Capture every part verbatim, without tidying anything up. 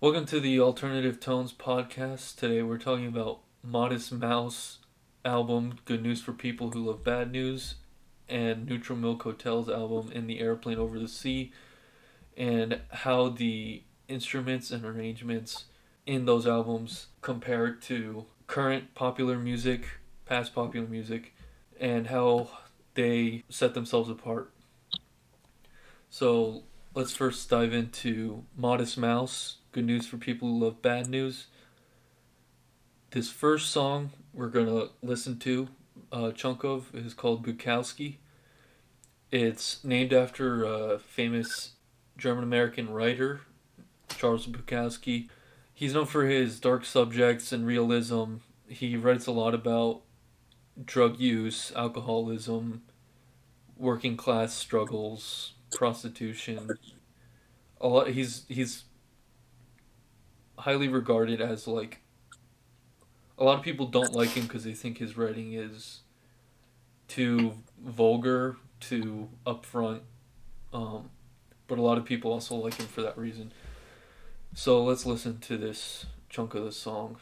Welcome to the Alternative Tones podcast. Today we're talking about Modest Mouse album, Good News for People Who Love Bad News, and Neutral Milk Hotel's album, In the Aeroplane Over the Sea, and how the instruments and arrangements in those albums compare to current popular music, past popular music, and how they set themselves apart. So let's first dive into Modest Mouse, Good News for People Who Love Bad News. This first song we're going to listen to a chunk of is called Bukowski. It's named after a famous German-American writer, Charles Bukowski. He's known for his dark subjects and realism. He writes a lot about drug use, alcoholism, working class struggles, prostitution. A lot, he's he's highly regarded as, like, a lot of people don't like him because they think his writing is too vulgar, too upfront, um, but a lot of people also like him for that reason. So let's listen to this chunk of the song.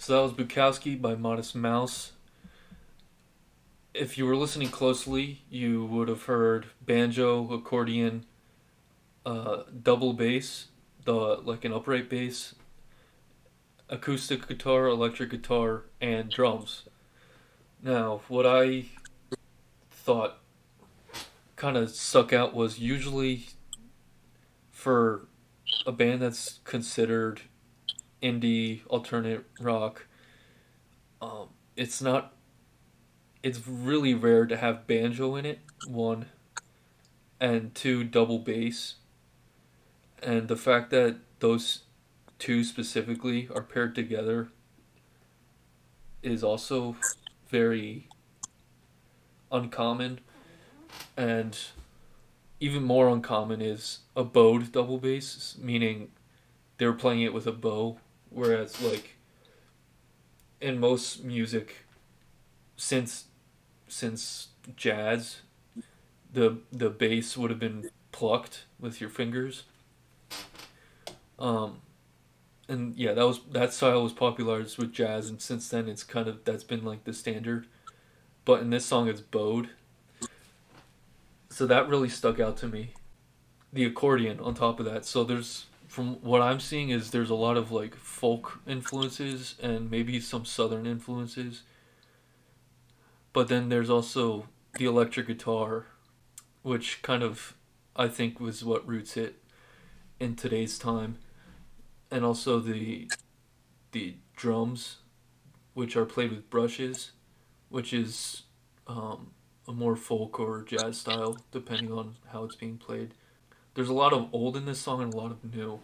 So that was Bukowski by Modest Mouse. If you were listening closely, you would have heard banjo, accordion, uh, double bass, the like an upright bass, acoustic guitar, electric guitar, and drums. Now, what I thought kind of stuck out was usually for a band that's considered indie, alternate rock, um, it's not, it's really rare to have banjo in it, one, and two, double bass, and the fact that those two specifically are paired together is also very uncommon. And even more uncommon is a bowed double bass, meaning they were playing it with a bow. Whereas, like, in most music, since since jazz, the the bass would have been plucked with your fingers. Um, and yeah, that was that style was popularized with jazz, and since then, it's kind of that's been like the standard. But in this song, it's bowed. So that really stuck out to me. The accordion on top of that. So there's. From what I'm seeing is there's a lot of, like, folk influences and maybe some southern influences. But then there's also the electric guitar, which kind of, I think, was what roots it in today's time. And also the the drums, which are played with brushes, which is um, a more folk or jazz style, depending on how it's being played. There's a lot of old in this song and a lot of new.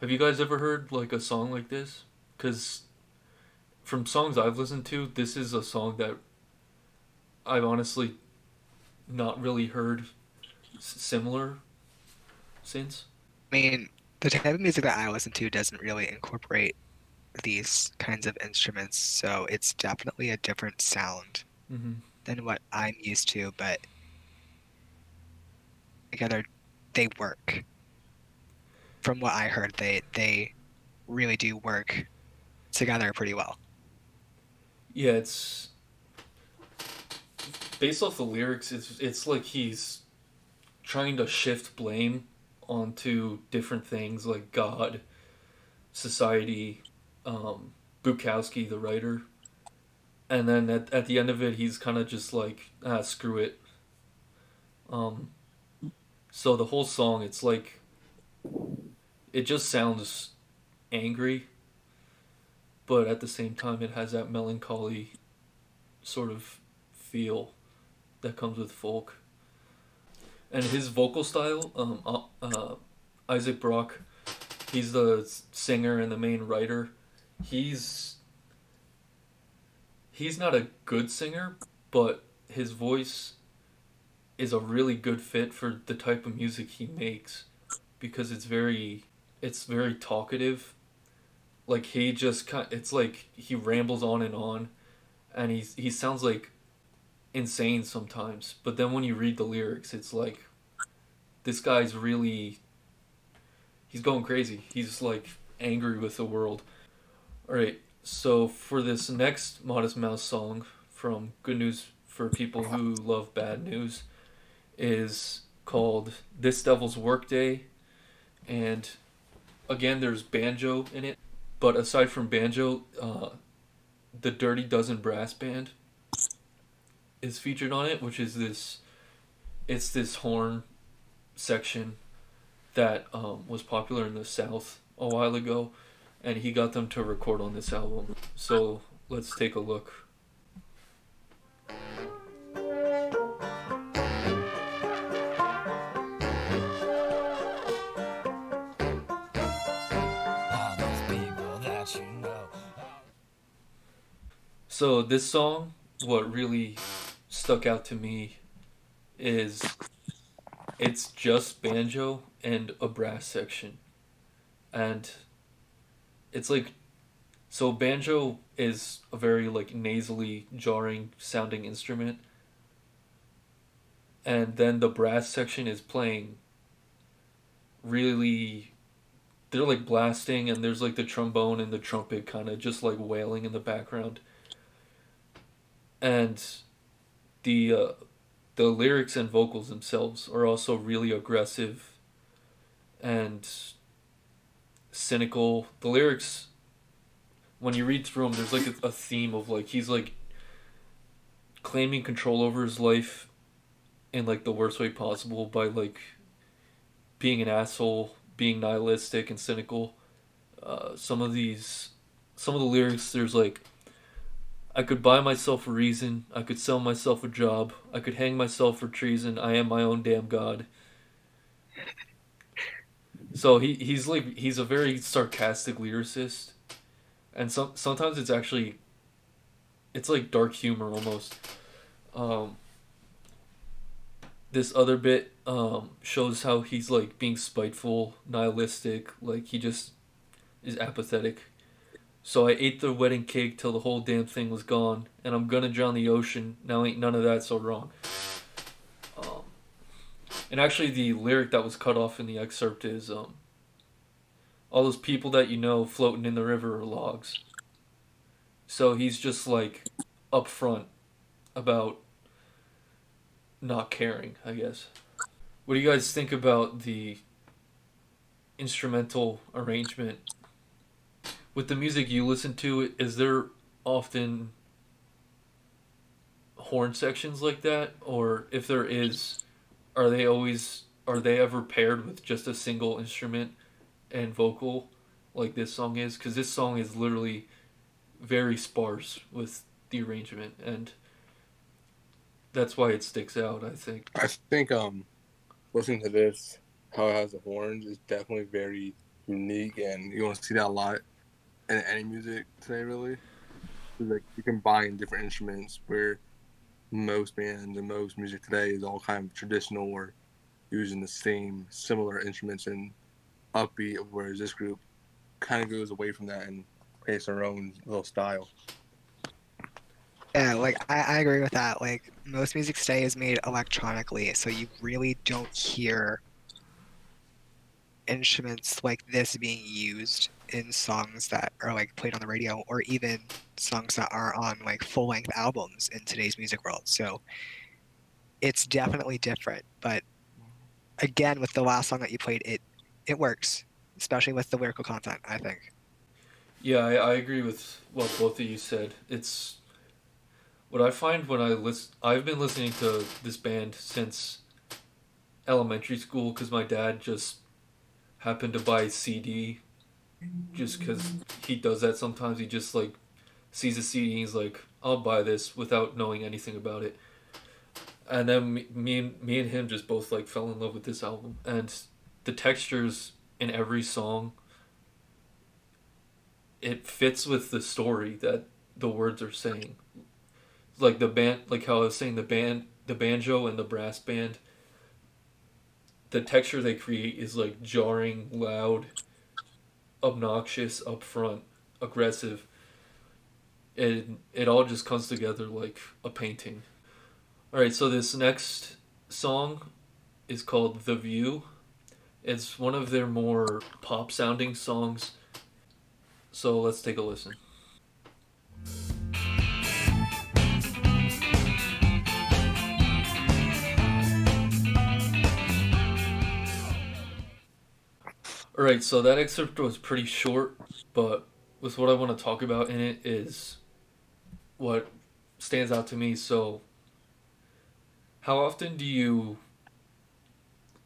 Have you guys ever heard, like, a song like this? Because from songs I've listened to, this is a song that I've honestly not really heard similar since. I mean, the type of music that I listen to doesn't really incorporate these kinds of instruments, so it's definitely a different sound mm-hmm. than what I'm used to, but together they work. From what I heard, they they really do work together pretty well. Yeah, it's based off the lyrics. It's it's like he's trying to shift blame onto different things like God, society, um, Bukowski, the writer, and then at at the end of it, he's kind of just like, ah, screw it. Um. So the whole song, it's like, it just sounds angry, but at the same time it has that melancholy sort of feel that comes with folk. And his vocal style, um, uh, Isaac Brock, he's the singer and the main writer. He's, he's not a good singer, but his voice is a really good fit for the type of music he makes because it's very it's very talkative like he just kind of, it's like he rambles on and on, and he's he sounds like insane sometimes. But then when you read the lyrics, it's like this guy's really, he's going crazy. He's like angry with the world. All right, so for this next Modest Mouse song from Good News for People Who Love Bad News is called This Devil's Workday, and again there's banjo in it, but aside from banjo, uh, the Dirty Dozen Brass Band is featured on it, which is this, it's this horn section that um, was popular in the South a while ago, and he got them to record on this album. So let's take a look. So this song, what really stuck out to me is it's just banjo and a brass section. And it's like, so banjo is a very like nasally jarring sounding instrument. And then the brass section is playing really, they're like blasting, and there's like the trombone and the trumpet kind of just like wailing in the background. And the uh, the lyrics and vocals themselves are also really aggressive and cynical. The lyrics, when you read through them, there's like a, a theme of like he's like claiming control over his life in like the worst way possible by like being an asshole, being nihilistic and cynical. Uh, some of these, some of the lyrics, there's like, I could buy myself a reason, I could sell myself a job, I could hang myself for treason, I am my own damn god. So he, he's like, he's a very sarcastic lyricist. And some sometimes it's actually, it's like dark humor almost. Um, this other bit um, shows how he's like being spiteful, nihilistic, like he just is apathetic. So I ate the wedding cake till the whole damn thing was gone, and I'm gonna drown the ocean, now ain't none of that so wrong. Um, and actually the lyric that was cut off in the excerpt is, um, all those people that you know floating in the river are logs. So he's just like upfront about not caring, I guess. What do you guys think about the instrumental arrangement? With the music you listen to, is there often horn sections like that? Or if there is, are they always, are they ever paired with just a single instrument and vocal like this song is? Because this song is literally very sparse with the arrangement, and that's why it sticks out, I think. I think um, listening to this, how it has the horns, is definitely very unique, and you want to see that a lot in any music today, really. Like, you combine different instruments, where most bands and most music today is all kind of traditional or using the same similar instruments and upbeat, whereas this group kind of goes away from that and creates their own little style. Yeah, like I, I agree with that. Like, most music today is made electronically, so you really don't hear instruments like this being used in songs that are like played on the radio, or even songs that are on like full-length albums in today's music world. So it's definitely different, but again, with the last song that you played, it it works, especially with the lyrical content, I think. Yeah, I, I agree with what both of you said. It's what I find when I listen, I've been listening to this band since elementary school because my dad just happened to buy a C D, just because he does that sometimes. He just like sees a C D and he's like, I'll buy this without knowing anything about it. And then me, me and me and him just both like fell in love with this album, and the textures in every song, it fits with the story that the words are saying. Like the band, like how I was saying, the band, the banjo and the brass band, the texture they create is like jarring, loud, obnoxious, upfront, aggressive, and it all just comes together like a painting. All right, so this next song is called The View. It's one of their more pop sounding songs, so let's take a listen. Alright, so that excerpt was pretty short, but with what I want to talk about in it is what stands out to me. So, how often do you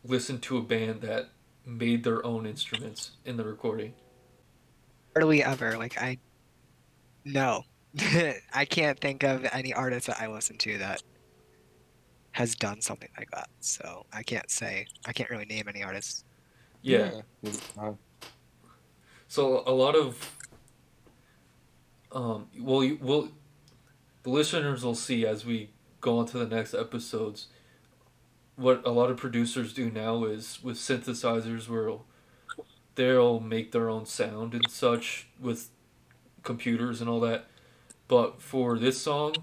listen to a band that made their own instruments in the recording? Hardly ever. Like, I... No. I can't think of any artist that I listen to that has done something like that. So, I can't say... I can't really name any artists. Yeah. yeah. So a lot of, um, well, you, well, the listeners will see as we go on to the next episodes, what a lot of producers do now is with synthesizers, where they'll make their own sound and such with computers and all that. But for this song,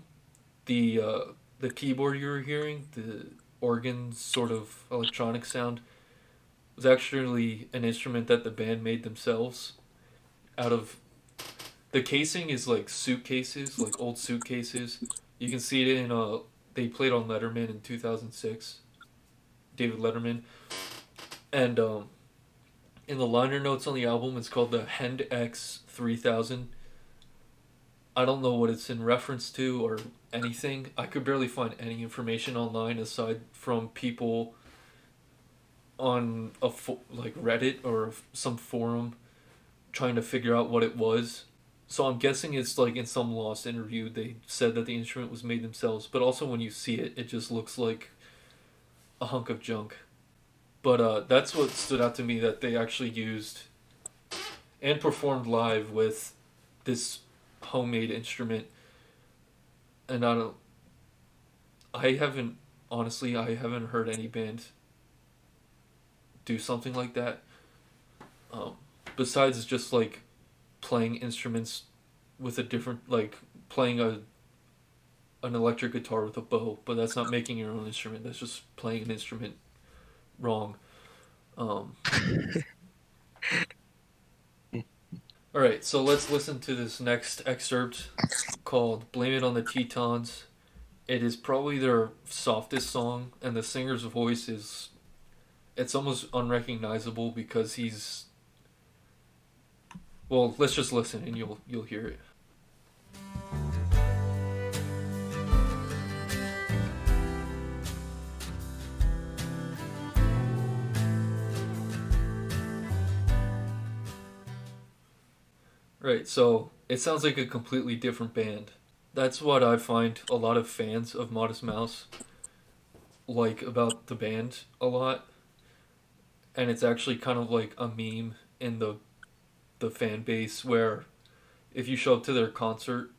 the, uh, the keyboard you were hearing, the organ sort of electronic sound, was actually an instrument that the band made themselves out of... The casing is like suitcases, like old suitcases. You can see it in... Uh, they played on Letterman in two thousand six. David Letterman. And um, in the liner notes on the album, it's called the Hendex three thousand. I don't know what it's in reference to or anything. I could barely find any information online aside from people... on a fo- like Reddit or some forum trying to figure out what it was. So I'm guessing it's like in some lost interview they said that the instrument was made themselves, but also when you see it, it just looks like a hunk of junk. But uh, that's what stood out to me, that they actually used and performed live with this homemade instrument. And I don't... I haven't... Honestly, I haven't heard any band do something like that, um, besides just like playing instruments with a different, like playing a an electric guitar with a bow, but that's not making your own instrument, that's just playing an instrument wrong. Um, alright, so let's listen to this next excerpt called Blame It on the Tetons. It is probably their softest song, and the singer's voice is... it's almost unrecognizable because he's... Well, let's just listen and you'll you'll hear it. Right, so it sounds like a completely different band. That's what I find a lot of fans of Modest Mouse like about the band a lot. And it's actually kind of like a meme in the the fan base, where if you show up to their concert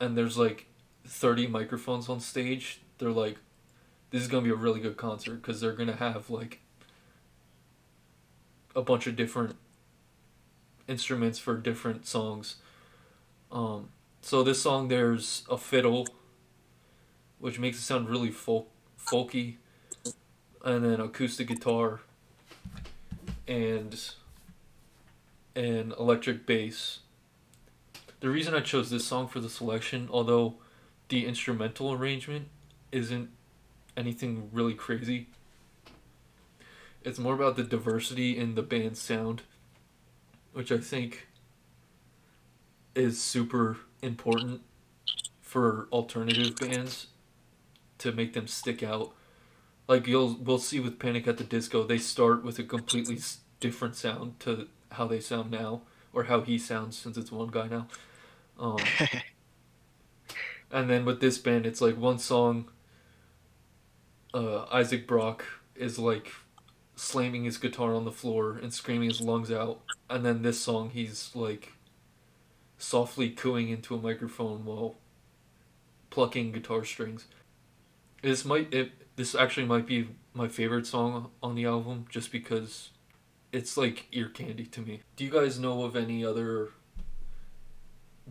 and there's like thirty microphones on stage, they're like, this is going to be a really good concert because they're going to have like a bunch of different instruments for different songs. Um, so this song, there's a fiddle, which makes it sound really folk folky, and then acoustic guitar, and an electric bass. The reason I chose this song for the selection, although the instrumental arrangement isn't anything really crazy, it's more about the diversity in the band's sound, which I think is super important for alternative bands to make them stick out. Like you'll we'll see with Panic at the Disco, they start with a completely different sound to how they sound now, or how he sounds, since it's one guy now. Um, and then with this band, it's like one song, uh, Isaac Brock is like slamming his guitar on the floor and screaming his lungs out, and then this song he's like softly cooing into a microphone while plucking guitar strings. This might... it, This actually might be my favorite song on the album, just because it's like ear candy to me. Do you guys know of any other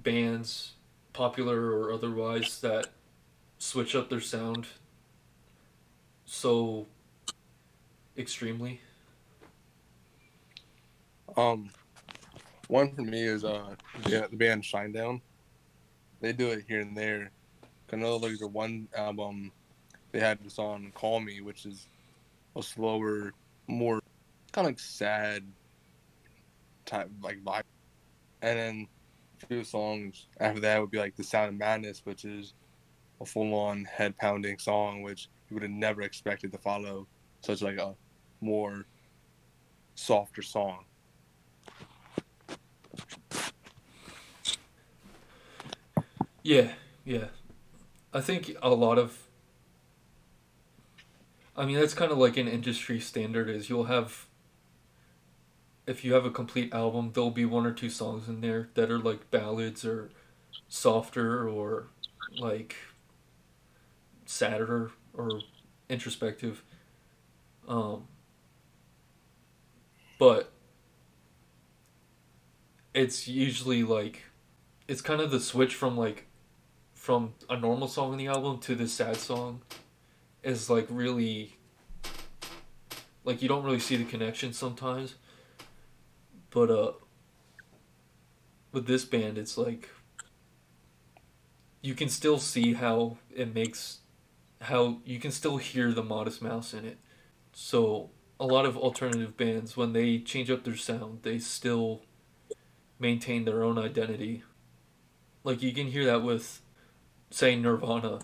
bands, popular or otherwise, that switch up their sound so extremely? Um, one for me is uh the, the band Shinedown. They do it here and there. Another like the one album they had the song "Call Me," which is a slower, more kind of like sad type like vibe. And then a few songs after that would be like "The Sound of Madness," which is a full-on head-pounding song, which you would have never expected to follow such like a more softer song. Yeah, yeah. I think a lot of, I mean, that's kind of like an industry standard is you'll have, if you have a complete album, there'll be one or two songs in there that are like ballads or softer or like sadder or introspective. Um, but it's usually like, it's kind of the switch from like, from a normal song in the album to this sad song is like really, like you don't really see the connection sometimes, but uh with this band it's like you can still see how it makes, how you can still hear the Modest Mouse in it. So a lot of alternative bands, when they change up their sound, they still maintain their own identity. Like you can hear that with, say, Nirvana.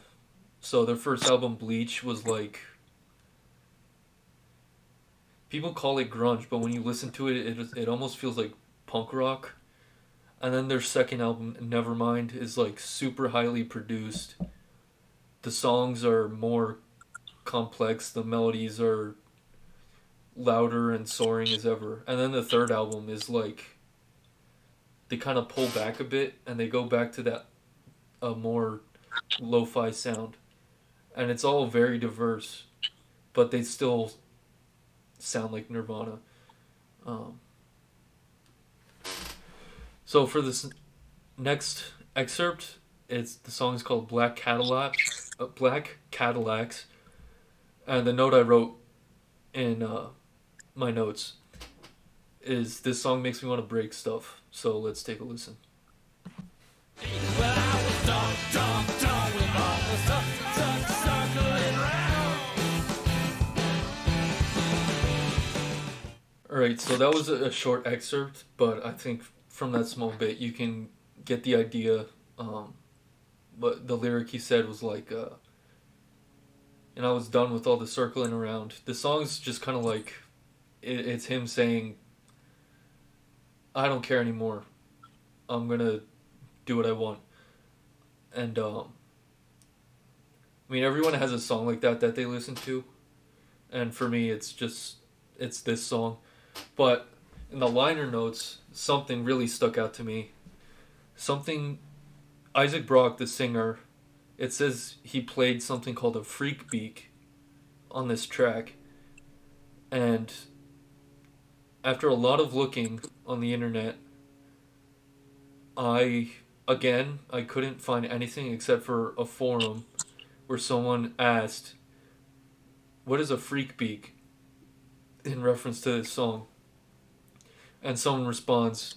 So their first album, Bleach, was like, people call it grunge, but when you listen to it, it it almost feels like punk rock. And then their second album, Nevermind, is like super highly produced. The songs are more complex. The melodies are louder and soaring as ever. And then the third album is like, they kind of pull back a bit and they go back to that a more lo-fi sound, and it's all very diverse, but they still sound like Nirvana. Um, so for this next excerpt, it's the song is called Black Cadillac, uh, Black Cadillacs, and the note I wrote in uh, my notes is this song makes me want to break stuff. So let's take a listen. Dog, dog, dog, with all the stuff stuck, circling round. Alright, so that was a short excerpt, but I think from that small bit you can get the idea. Um, but the lyric he said was like, uh, and I was done with all the circling around. The song's just kind of like, it, it's him saying, I don't care anymore. I'm gonna do what I want. And, um, I mean, everyone has a song like that that they listen to. And for me, it's just, it's this song. But in the liner notes, something really stuck out to me. Something, Isaac Brock, the singer, it says he played something called a freak beak on this track. And after a lot of looking on the internet, I... Again, I couldn't find anything except for a forum where someone asked, what is a freak beak in reference to this song? And someone responds,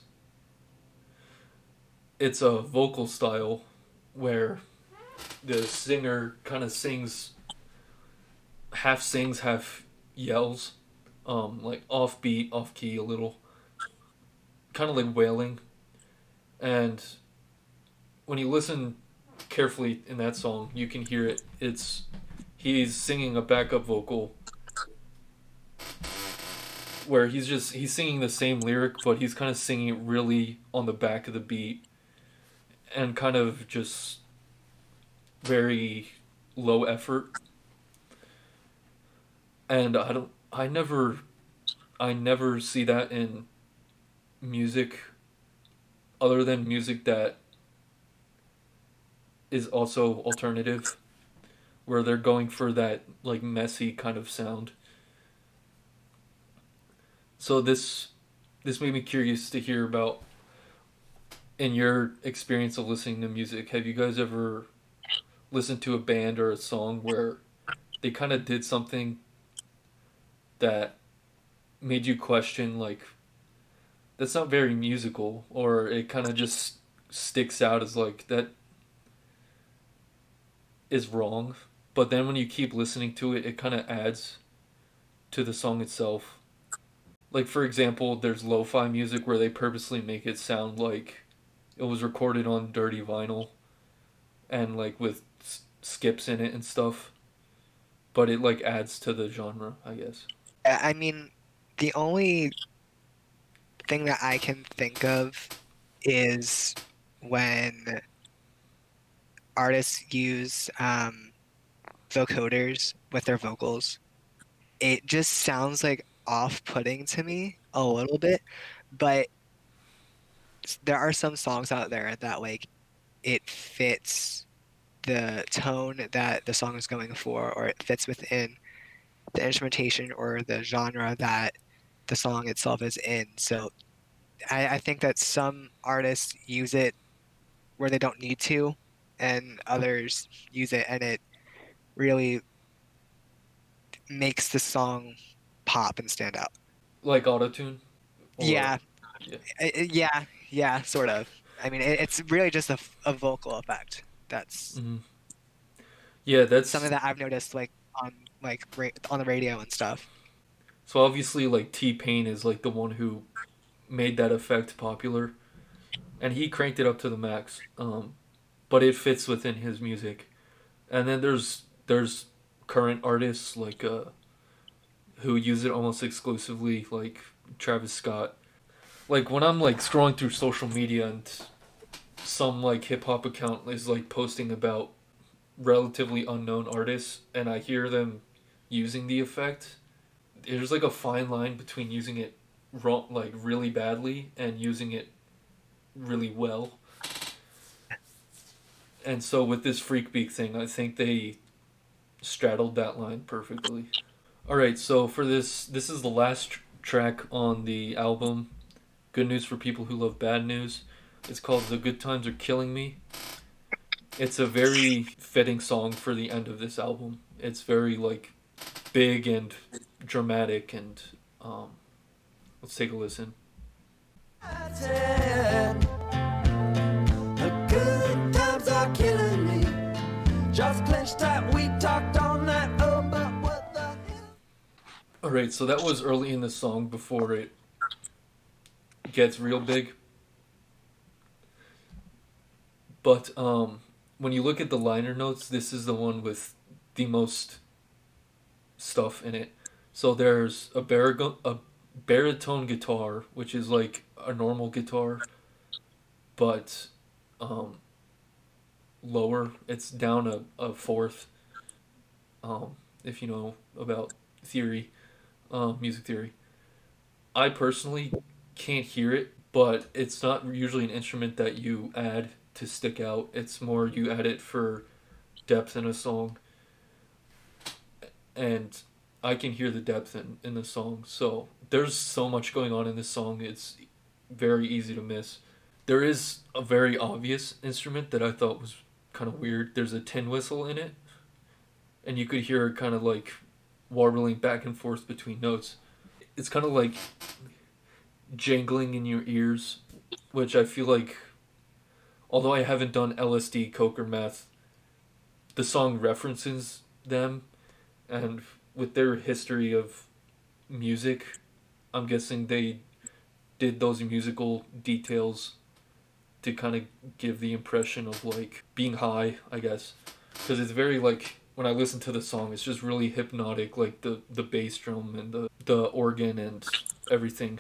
it's a vocal style where the singer kind of sings, half sings, half yells, um, like off beat, off key a little, kind of like wailing. And when you listen carefully in that song, you can hear it. It's, he's singing a backup vocal where he's just, he's singing the same lyric, but he's kind of singing it really on the back of the beat and kind of just very low effort. And I don't, I never, I never see that in music other than music that is also alternative, where they're going for that like messy kind of sound. So this this made me curious to hear about in your experience of listening to music, have you guys ever listened to a band or a song where they kind of did something that made you question, like, that's not very musical, or it kind of just sticks out as like, that is wrong, but then when you keep listening to it, it kind of adds to the song itself? Like, for example, there's lo-fi music where they purposely make it sound like it was recorded on dirty vinyl and like with s- skips in it and stuff, but it like adds to the genre, I guess. I mean, the only thing that I can think of is when artists use um, vocoders with their vocals. It just sounds like off-putting to me a little bit, but there are some songs out there that like it fits the tone that the song is going for, or it fits within the instrumentation or the genre that the song itself is in. So I, I think that some artists use it where they don't need to, and others use it and it really makes the song pop and stand out. Like autotune? Or... Yeah. Yeah. Yeah. Yeah, sort of. I mean, it, it's really just a, a vocal effect. That's mm-hmm. Yeah, that's something that I've noticed like on like ra- on the radio and stuff. So obviously, like, T-Pain is like the one who made that effect popular, and he cranked it up to the max. Um, but it fits within his music. And then there's there's current artists like uh, who use it almost exclusively, like Travis Scott. Like, when I'm like scrolling through social media and some like hip hop account is like posting about relatively unknown artists, and I hear them using the effect, there's like a fine line between using it wrong, like really badly, and using it really well. And so with this Freak Beak thing, I think they straddled that line perfectly. All right, so for this, this is the last tr- track on the album, Good News for People Who Love Bad News. It's called The Good Times Are Killing Me. It's a very fitting song for the end of this album. It's very like big and dramatic, and um, let's take a listen. The good times are killing me. Just clenched up, we talked all night. Oh, but what the hell? All right, so that was early in the song before it gets real big. But um, when you look at the liner notes, this is the one with the most stuff in it. So there's a, barigo- a baritone guitar, which is like a normal guitar, but um, lower. It's down a, a fourth, um, if you know about theory, um, music theory. I personally can't hear it, but it's not usually an instrument that you add to stick out. It's more you add it for depth in a song. And I can hear the depth in, in the song. So there's so much going on in this song, it's very easy to miss. There is a very obvious instrument that I thought was kind of weird. There's a tin whistle in it, and you could hear it kind of like warbling back and forth between notes. It's kind of like jangling in your ears, which I feel like, although I haven't done L S D, coke, or meth, the song references them. And with their history of music, I'm guessing they did those musical details to kind of give the impression of, like, being high, I guess. Because it's very, like, when I listen to the song, it's just really hypnotic, like the, the bass drum and the, the organ and everything.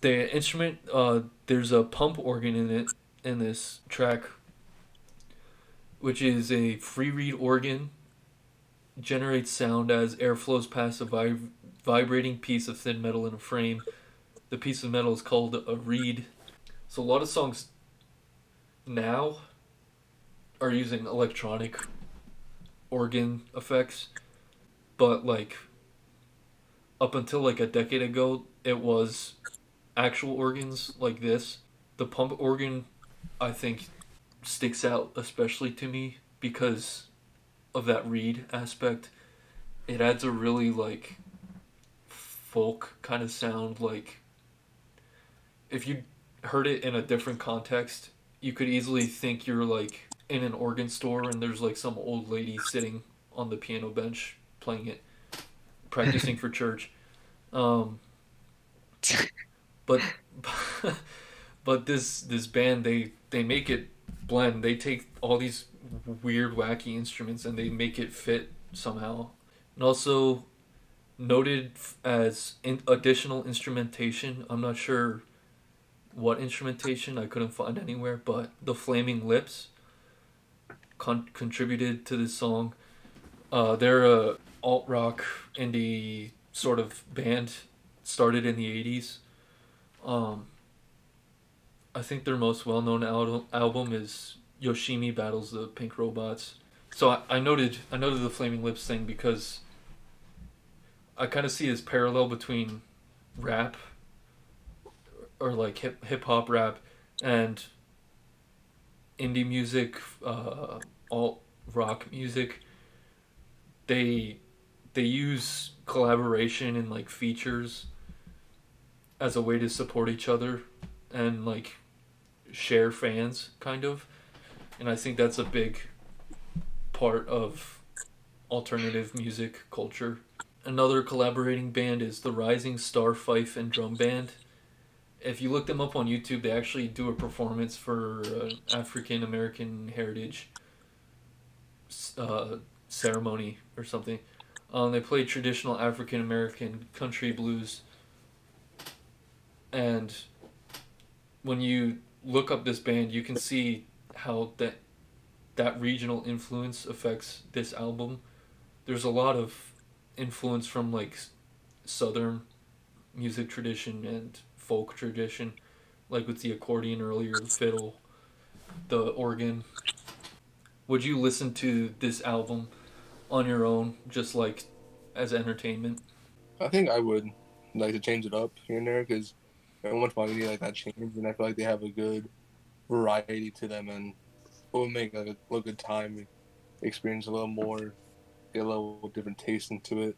The instrument, uh, there's a pump organ in it, in this track, which is a free reed organ. Generates sound as air flows past a vib- vibrating piece of thin metal in a frame. The piece of metal is called a reed. So a lot of songs now are using electronic organ effects, but like up until like a decade ago, it was actual organs like this. The pump organ I think sticks out especially to me because of that reed aspect. It adds a really, like, folk kind of sound. Like, if you heard it in a different context, you could easily think you're, like, in an organ store and there's, like, some old lady sitting on the piano bench playing it, practicing for church. Um, but but this this band, they, they make it blend. They take all these weird, wacky instruments and they make it fit somehow. And also noted as in additional instrumentation, I'm not sure what instrumentation, I couldn't find anywhere, but the Flaming Lips con- contributed to this song. Uh, they're a alt-rock indie sort of band, started in the eighties. Um, I think their most well-known al- album is Yoshimi Battles the Pink Robots. So I, I noted I noted the Flaming Lips thing because I kind of see this parallel between rap or like hip hip hop rap and indie music, uh, alt rock music. They they use collaboration and like features as a way to support each other and like share fans kind of, and I think that's a big part of alternative music culture. Another collaborating band is the Rising Star Fife and Drum Band. If you look them up on YouTube, they actually do a performance for an African American heritage uh, ceremony or something. Um, they play traditional African American country blues. And when you look up this band, you can see how that that regional influence affects this album. There's a lot of influence from like southern music tradition and folk tradition, like with the accordion earlier, the fiddle, the organ. Would you listen to this album on your own, just like as entertainment? I think I would like to change it up here and there because everyone's probably like that change, and I feel like they have a good variety to them and will make like a little good time, experience a little more, get a little different taste into it.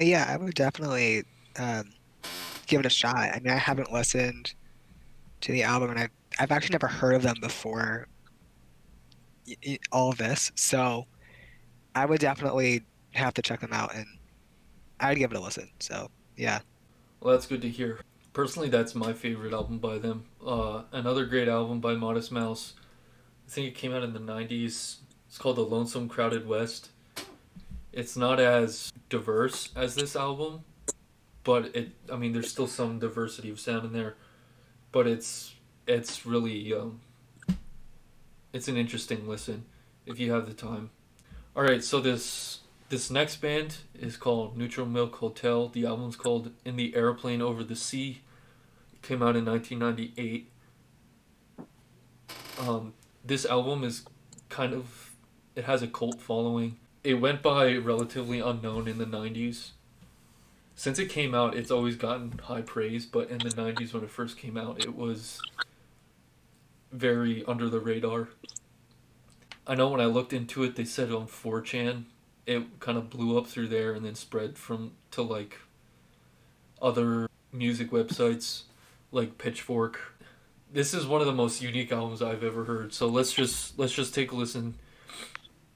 Yeah, I would definitely um, give it a shot. I mean, I haven't listened to the album, and I've, I've actually never heard of them before all of this, so I would definitely have to check them out, and I would give it a listen, so yeah. Well, that's good to hear. Personally, that's my favorite album by them. Uh, another great album by Modest Mouse. I think it came out in the nineties. It's called The Lonesome Crowded West. It's not as diverse as this album, but it, I mean, there's still some diversity of sound in there, but it's, it's really, um, it's an interesting listen if you have the time. All right. So this, this next band is called Neutral Milk Hotel. The album's called In the Aeroplane Over the Sea. It came out in nineteen ninety-eight. Um, this album is kind of, it has a cult following. It went by relatively unknown in the nineties. Since it came out, it's always gotten high praise, but in the nineties when it first came out, it was very under the radar. I know when I looked into it, they said on four chan, it kind of blew up through there and then spread from to like other music websites like Pitchfork. This is one of the most unique albums I've ever heard. So let's just let's just take a listen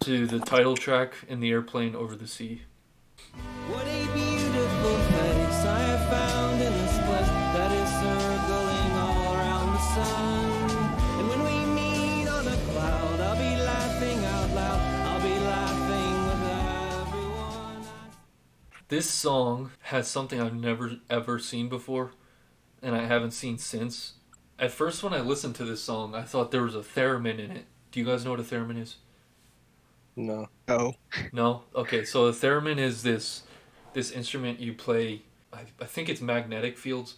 to the title track, In the Airplane Over the Sea. What a beautiful place I have found in this place that is circling all around the sun. And when we meet on a cloud, I'll be laughing out loud. I'll be laughing with everyone. This song has something I've never ever seen before, and I haven't seen since. At first when I listened to this song, I thought there was a theremin in it. Do you guys know what a theremin is? No. Oh. No? Okay, so a theremin is this this instrument you play, I, I think it's magnetic fields.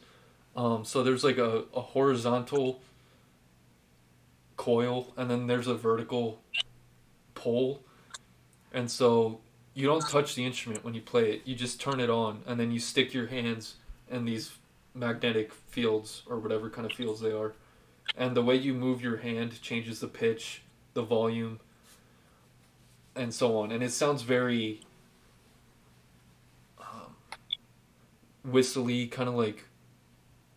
Um, so there's like a, a horizontal coil, and then there's a vertical pole. And so you don't touch the instrument when you play it. You just turn it on, and then you stick your hands in these magnetic fields, or whatever kind of fields they are, And the way you move your hand changes the pitch, the volume, and so on. And it sounds very um, whistly, kind of like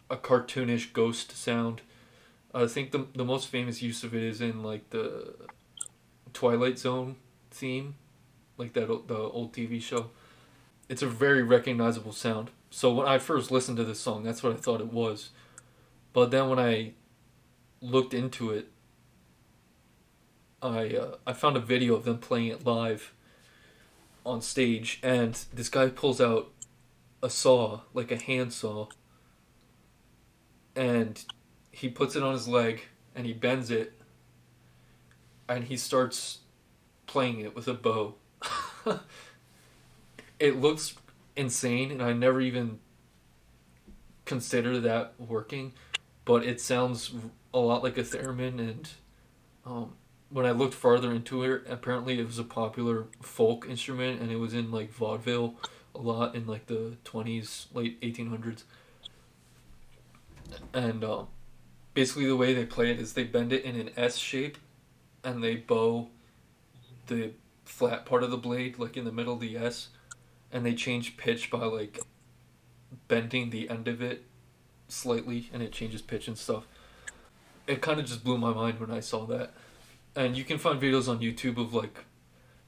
a cartoonish ghost sound. I think the the most famous use of it is in like the Twilight Zone theme, like that the old T V show. It's a very recognizable sound. So when I first listened to this song, that's what I thought it was. But then when I looked into it, I uh, I found a video of them playing it live on stage, and this guy pulls out a saw, like a handsaw, and he puts it on his leg and he bends it and he starts playing it with a bow. It looks insane, and I never even considered that working, but it sounds a lot like a theremin. And um, when I looked farther into it, apparently it was a popular folk instrument, and it was in like vaudeville a lot in like the twenties, late eighteen hundreds. And um, basically the way they play it is they bend it in an S shape and they bow the flat part of the blade, like in the middle of the S, and they change pitch by like bending the end of it slightly, and it changes pitch and stuff. It kind of just blew my mind when I saw that. And you can find videos on YouTube of like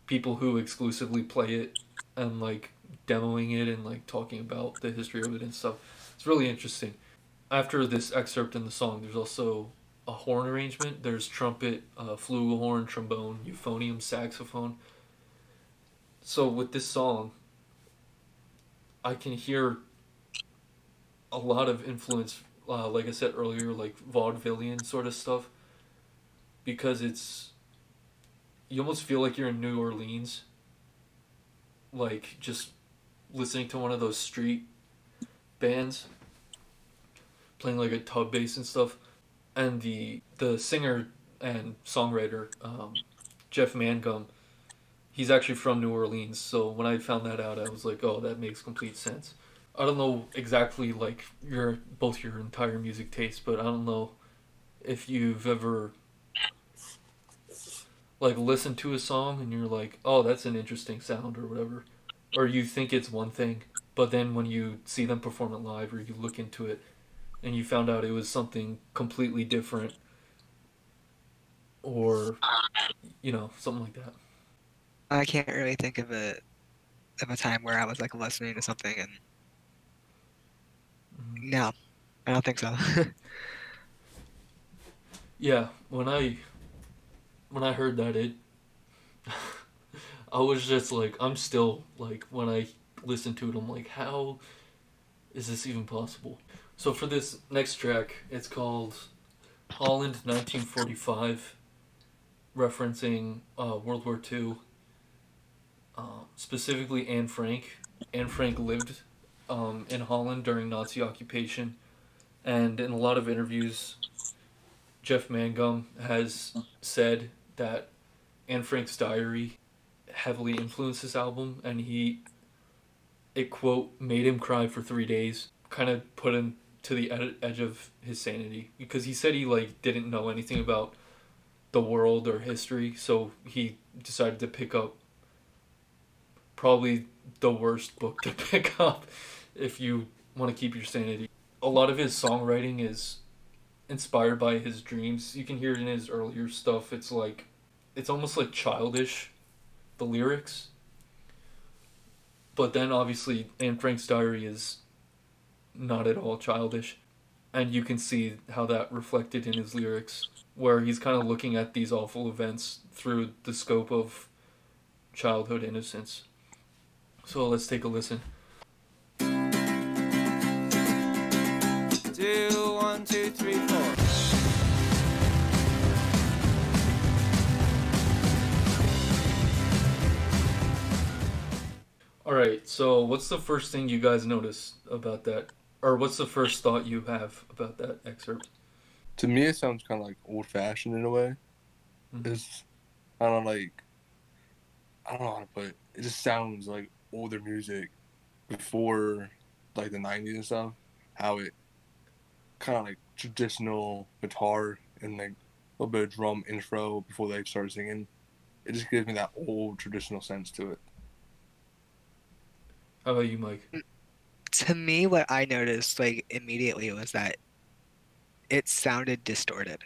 people who exclusively play it and like demoing it and like talking about the history of it and stuff. It's really interesting. After this excerpt in the song, there's also a horn arrangement. There's trumpet, uh, flugelhorn, trombone, euphonium, saxophone. So with this song, I can hear a lot of influence, uh, like I said earlier, like vaudevillian sort of stuff. Because it's, you almost feel like you're in New Orleans. Like just listening to one of those street bands playing like a tub bass and stuff. And the the singer and songwriter, um, Jeff Mangum, he's actually from New Orleans. So when I found that out, I was like, oh, that makes complete sense. I don't know exactly like your both your entire music taste, but I don't know if you've ever like listened to a song and you're like, oh, that's an interesting sound or whatever. Or you think it's one thing, but then when you see them perform it live or you look into it, and you found out it was something completely different, or, you know, something like that. I can't really think of a of a time where I was like listening to something and no, I don't think so. Yeah, when I when I heard that, it I was just like, I'm still like, when I listen to it, I'm like, how is this even possible? So for this next track, it's called Holland nineteen forty-five, referencing uh, World War Two, uh, specifically Anne Frank. Anne Frank lived um, in Holland during Nazi occupation, and in a lot of interviews, Jeff Mangum has said that Anne Frank's diary heavily influenced this album, and he, it quote, made him cry for three days, kind of put him to the ed- edge of his sanity, because he said he like didn't know anything about the world or history, so he decided to pick up probably the worst book to pick up if you want to keep your sanity. A lot of his songwriting is inspired by his dreams. You can hear it in his earlier stuff. It's like, it's almost like childish, the lyrics. But then obviously Anne Frank's diary is not at all childish, and you can see how that reflected in his lyrics, where he's kind of looking at these awful events through the scope of childhood innocence. So let's take a listen. Two, one, two, three, four. All right, so what's the first thing you guys notice about that? Or what's the first thought you have about that excerpt? To me, it sounds kind of like old-fashioned in a way. Mm-hmm. It's, I don't know, like, I don't know how to put it. It just sounds like older music before, like, the nineties and stuff. How it kind of, like, traditional guitar and like a little bit of drum intro before they start singing, it just gives me that old traditional sense to it. How about you, Mike? To me, what I noticed like immediately was that it sounded distorted.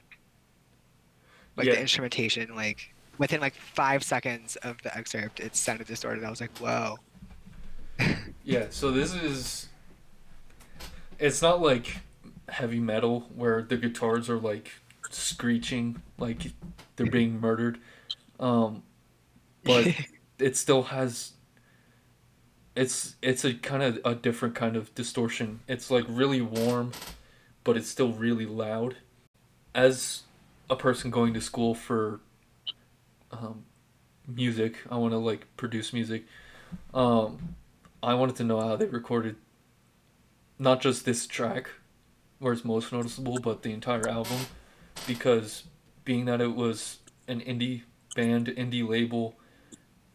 Like yeah. the instrumentation, like within like five seconds of the excerpt, it sounded distorted. I was like, whoa. Yeah, so this is, it's not like heavy metal where the guitars are like screeching like they're being murdered, um but it still has, it's it's a kind of a different kind of distortion. It's like really warm, but it's still really loud. As a person going to school for um music, I want to like produce music, um I wanted to know how they recorded not just this track where it's most noticeable, but the entire album, because being that it was an indie band, indie label,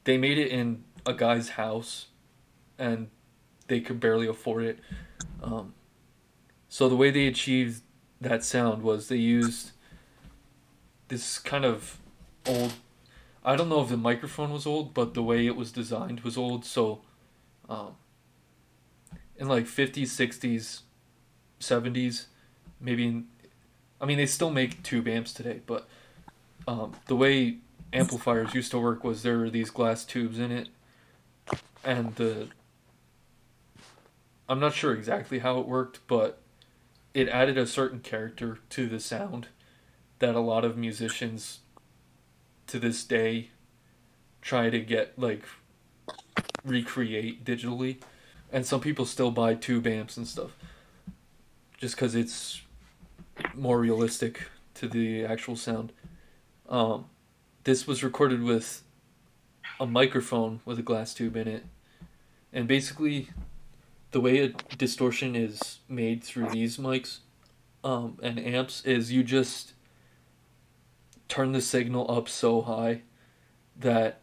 they made it in a guy's house and they could barely afford it. Um, so the way they achieved that sound was they used this kind of old, I don't know if the microphone was old, but the way it was designed was old. So um, in like fifties, sixties, seventies, maybe in, I mean, they still make tube amps today, but um, the way amplifiers used to work was there were these glass tubes in it, and the, I'm not sure exactly how it worked, but it added a certain character to the sound that a lot of musicians to this day try to get, like, recreate digitally, and some people still buy tube amps and stuff, just because it's more realistic to the actual sound. Um, this was recorded with a microphone with a glass tube in it, and basically the way a distortion is made through these mics um, and amps is you just turn the signal up so high that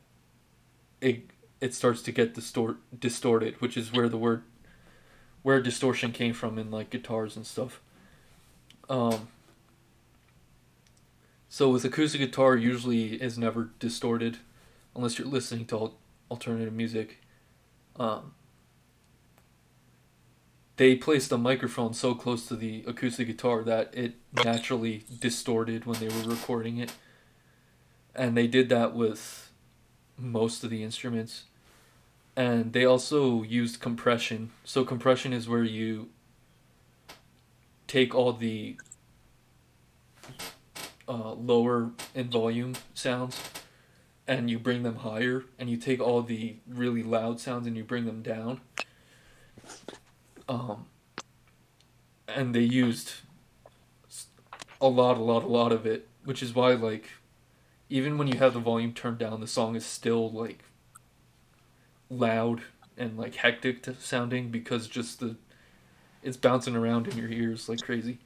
it it starts to get distort distorted, which is where the word where distortion came from in like guitars and stuff. Um, so with acoustic guitar, usually is never distorted unless you're listening to al- alternative music. Um, they placed the microphone so close to the acoustic guitar that it naturally distorted when they were recording it. And they did that with most of the instruments. And they also used compression. So compression is where you take all the uh, lower in volume sounds and you bring them higher, and you take all the really loud sounds and you bring them down. Um, and they used a lot, a lot, a lot of it, which is why, like, even when you have the volume turned down, the song is still, like, loud and, like, hectic sounding, because just the it's bouncing around in your ears like crazy.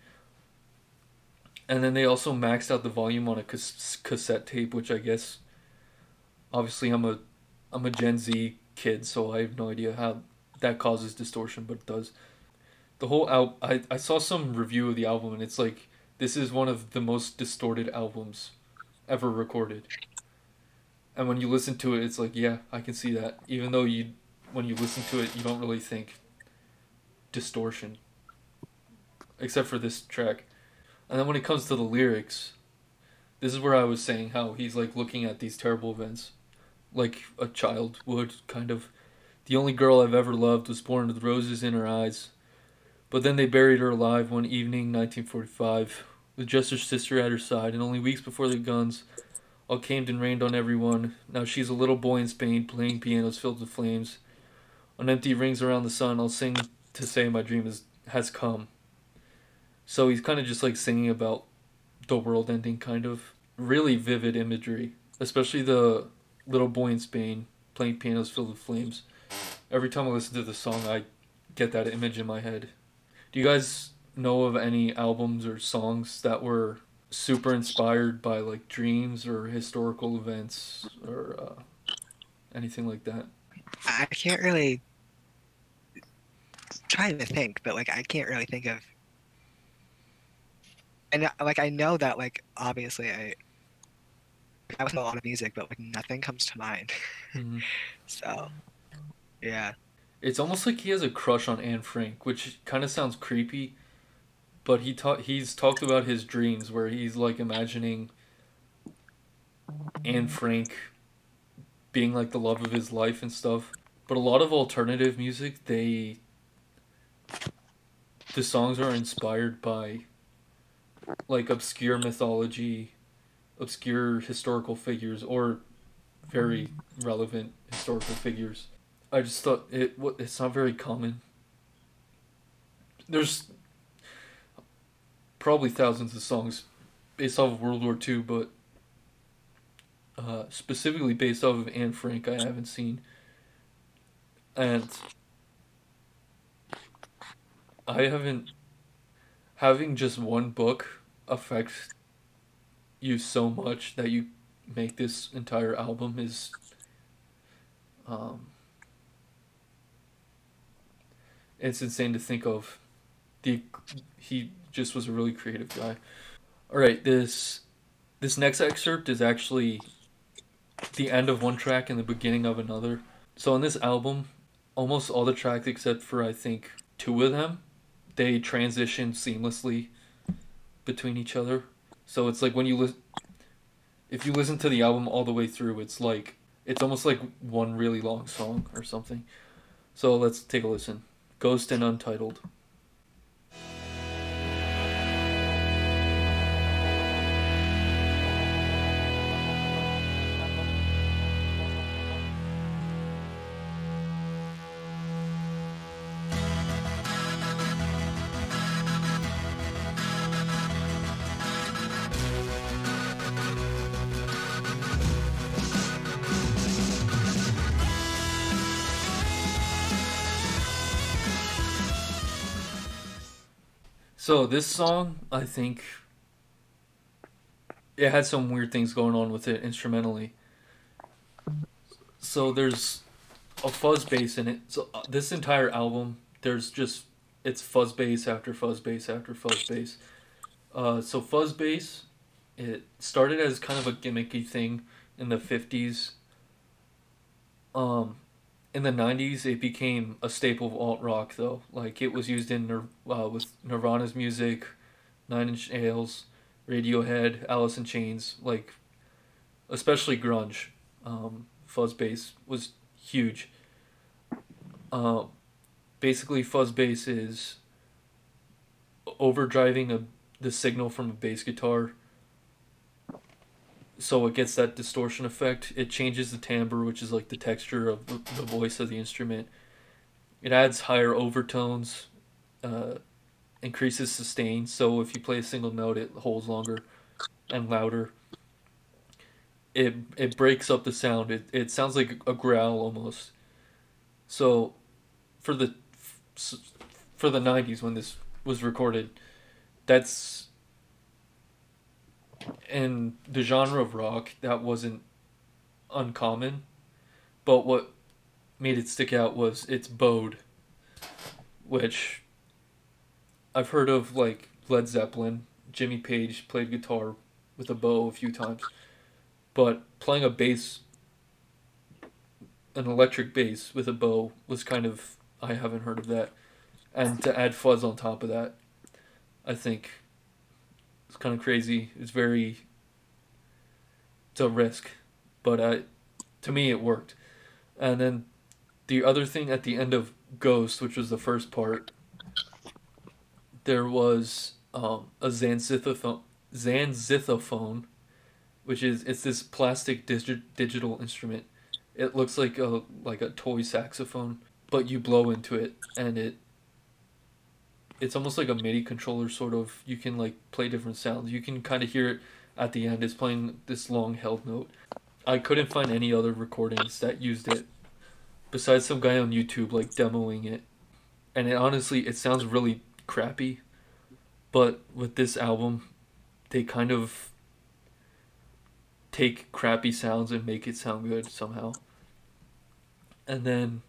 And then they also maxed out the volume on a cas- cassette tape, which I guess, obviously I'm a, I'm a Gen Z kid, so I have no idea how that causes distortion, but it does. The whole album, I, I saw some review of the album, and it's like, this is one of the most distorted albums ever recorded. And when you listen to it, it's like, yeah, I can see that. Even though you, when you listen to it, you don't really think distortion, except for this track. And then when it comes to the lyrics, this is where I was saying how he's like looking at these terrible events like a child would, kind of. The only girl I've ever loved was born with roses in her eyes, but then they buried her alive one evening, nineteen forty-five, with just her sister at her side, and only weeks before the guns all came and rained on everyone. Now she's a little boy in Spain playing pianos filled with flames on empty rings around the sun. I'll sing to say my dream is, has come. So he's kind of just like singing about the world ending, kind of. Really vivid imagery, especially the little boy in Spain playing pianos filled with flames. Every time I listen to the song, I get that image in my head. Do you guys know of any albums or songs that were super inspired by like dreams or historical events or uh, anything like that? I can't really... trying to think, but like I can't really think of and like I know that like obviously I I listen to a lot of music, but like nothing comes to mind. Mm-hmm. So yeah, it's almost like he has a crush on Anne Frank, which kind of sounds creepy, but he ta- he's talked about his dreams where he's like imagining Anne Frank being like the love of his life and stuff. But a lot of alternative music, they the songs are inspired by like obscure mythology, obscure historical figures, or very relevant historical figures. I just thought it it's not very common. There's probably thousands of songs based off of World War Two, but uh, specifically based off of Anne Frank, I haven't seen. And I haven't... Having just one book affects you so much that you make this entire album is... Um, it's insane to think of. The He just was a really creative guy. Alright, this... This next excerpt is actually the end of one track and the beginning of another. So on this album, almost all the tracks except for I think two of them, they transition seamlessly between each other. So it's like when you listen, if you listen to the album all the way through, it's like it's almost like one really long song or something. So let's take a listen. Ghost and Untitled. So this song, I think, it had some weird things going on with it instrumentally. So there's a fuzz bass in it. So this entire album, there's just, it's fuzz bass after fuzz bass after fuzz bass. Uh, so fuzz bass, it started as kind of a gimmicky thing in the fifties. Um... In the nineties, it became a staple of alt-rock, though. Like, it was used in uh, with Nirvana's music, Nine Inch Nails, Radiohead, Alice in Chains, like, especially grunge. Um, fuzz bass was huge. Uh, basically, fuzz bass is overdriving a, the signal from a bass guitar, so it gets that distortion effect. It changes the timbre, which is like the texture of the voice of the instrument. It adds higher overtones, uh, increases sustain. So if you play a single note, it holds longer and louder. It it breaks up the sound. It it sounds like a growl almost. So, for the for the nineties when this was recorded, that's. In the genre of rock, that wasn't uncommon, but what made it stick out was its bowed, which I've heard of, like Led Zeppelin. Jimmy Page played guitar with a bow a few times, but playing a bass, an electric bass with a bow was kind of, I haven't heard of that. And to add fuzz on top of that, I think... It's kind of crazy. It's very... It's a risk. But I, to me, it worked. And then the other thing at the end of Ghost, which was the first part, there was um, a zanzithophone, zanzithophone, which is it's this plastic digi- digital instrument. It looks like a like a toy saxophone, but you blow into it, and it It's almost like a MIDI controller, sort of. You can like play different sounds. You can kind of hear it at the end. It's playing this long held note. I couldn't find any other recordings that used it, besides some guy on YouTube like demoing it. And it honestly, it sounds really crappy. But with this album, they kind of take crappy sounds and make it sound good somehow. And then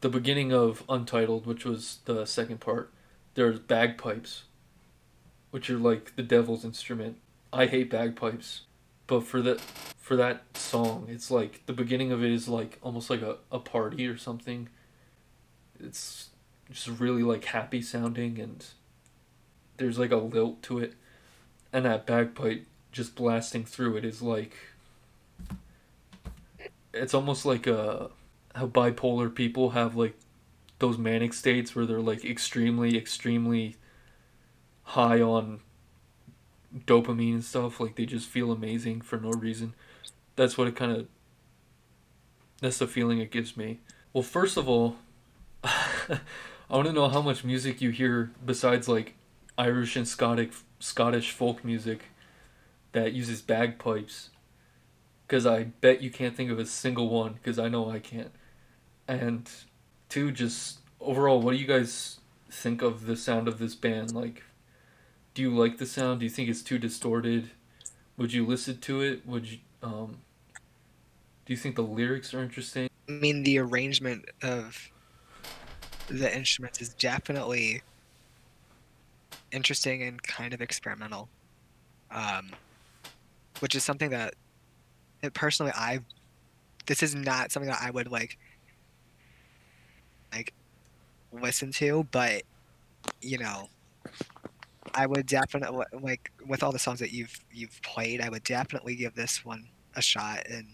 the beginning of Untitled, which was the second part, there's bagpipes. which are like the devil's instrument. I hate bagpipes, but for that for that song, it's like the beginning of it is like almost like a, a party or something. It's just really like happy sounding, and there's like a lilt to it, and that bagpipe just blasting through it is like, it's almost like a, how bipolar people have like those manic states where they're like extremely, extremely high on dopamine and stuff, like they just feel amazing for no reason. That's what it kind of, that's the feeling it gives me. Well, first of all, I want to know how much music you hear besides like Irish and Scottish Scottish folk music that uses bagpipes, because I bet you can't think of a single one, because I know I can't. And two, just overall, what do you guys think of the sound of this band? Like, do you like the sound? Do you think it's too distorted? Would you listen to it? Would you, um, do you think the lyrics are interesting? I mean, the arrangement of the instruments is definitely interesting and kind of experimental, um, which is something that, personally, I, this is not something that I would like, like, listen to, but, you know, I would definitely, like, with all the songs that you've you've played, I would definitely give this one a shot and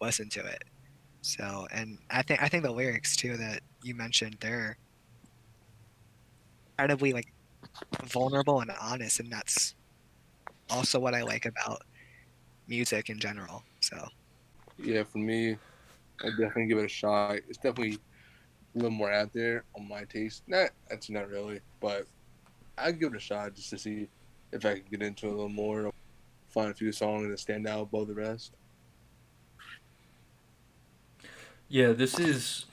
listen to it. So, and I think I think the lyrics too that you mentioned, they're incredibly like vulnerable and honest, and that's also what I like about music in general. So, yeah, for me, I'd definitely give it a shot. It's definitely a little more out there on my taste. Not, that's not really, but I'd give it a shot just to see if I can get into it a little more, find a few songs that stand out above the rest. Yeah, this is...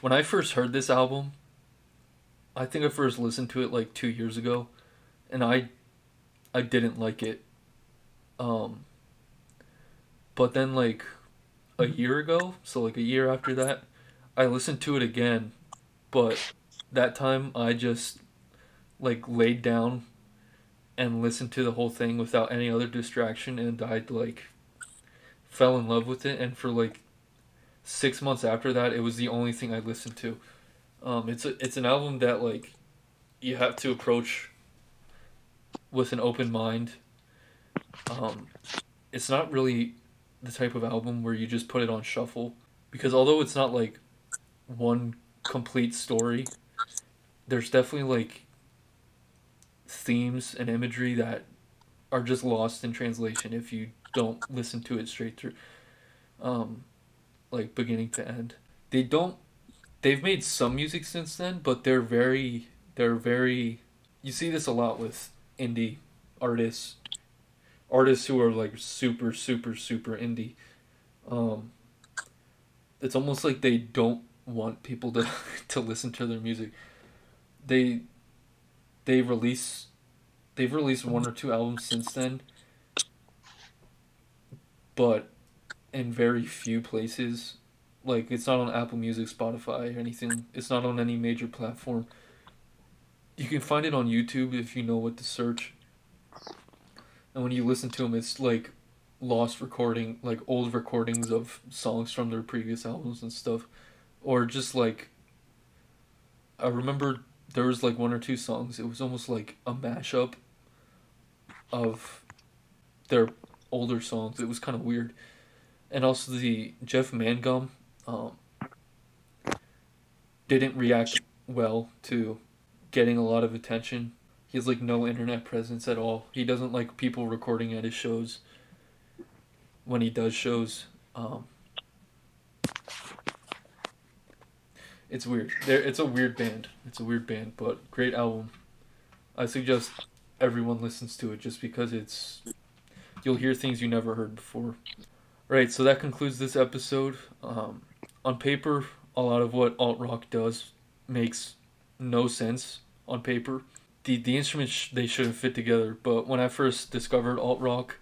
When I first heard this album, I think I first listened to it like two years ago, and I I didn't like it. Um, but then like a year ago, so like a year after that, I listened to it again, but that time I just... like laid down and listened to the whole thing without any other distraction, and I like fell in love with it, and for like six months after that it was the only thing I listened to. Um, it's a, it's an album that like you have to approach with an open mind. Um, it's not really the type of album where you just put it on shuffle, because although it's not like one complete story, there's definitely like themes and imagery that are just lost in translation if you don't listen to it straight through, um, like beginning to end. They don't, they've made some music since then, but they're very, they're very, you see this a lot with indie artists, artists who are like super, super, super indie. Um, it's almost like they don't want people to, to listen to their music. They, They release, they've released one or two albums since then, but in very few places. Like, it's not on Apple Music, Spotify, or anything. It's not on any major platform. You can find it on YouTube if you know what to search. And when you listen to them, it's like lost recording, like old recordings of songs from their previous albums and stuff. Or just like, I remember... there was like one or two songs, it was almost like a mashup of their older songs. It was kind of weird. And also the Jeff Mangum um, didn't react well to getting a lot of attention. He has like no internet presence at all. He doesn't like people recording at his shows when he does shows. Um, It's weird. They're, it's a weird band. It's a weird band, but great album. I suggest everyone listens to it just because it's... you'll hear things you never heard before. Right, so that concludes this episode. Um, on paper, a lot of what alt-rock does makes no sense on paper. The the instruments, sh- they shouldn't fit together, but when I first discovered alt-rock,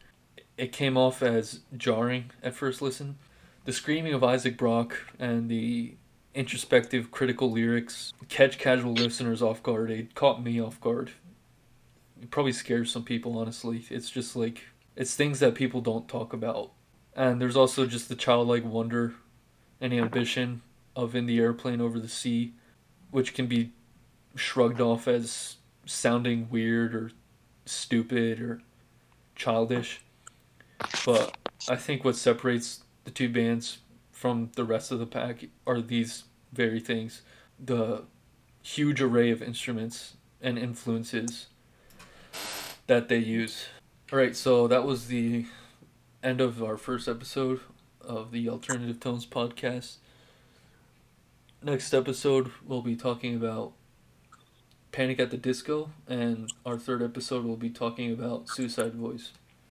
it came off as jarring at first listen. The screaming of Isaac Brock and the introspective, critical lyrics catch casual listeners off guard. It caught me off guard. It probably scares some people, honestly. It's just like, it's things that people don't talk about. And there's also just the childlike wonder and ambition of In the Aeroplane Over the Sea, which can be shrugged off as sounding weird or stupid or childish. But I think what separates the two bands from the rest of the pack are these very things. The huge array of instruments and influences that they use. Alright, so that was the end of our first episode of the Alternative Tones podcast. Next episode, we'll be talking about Panic at the Disco, and our third episode, we'll be talking about Suicide Voice.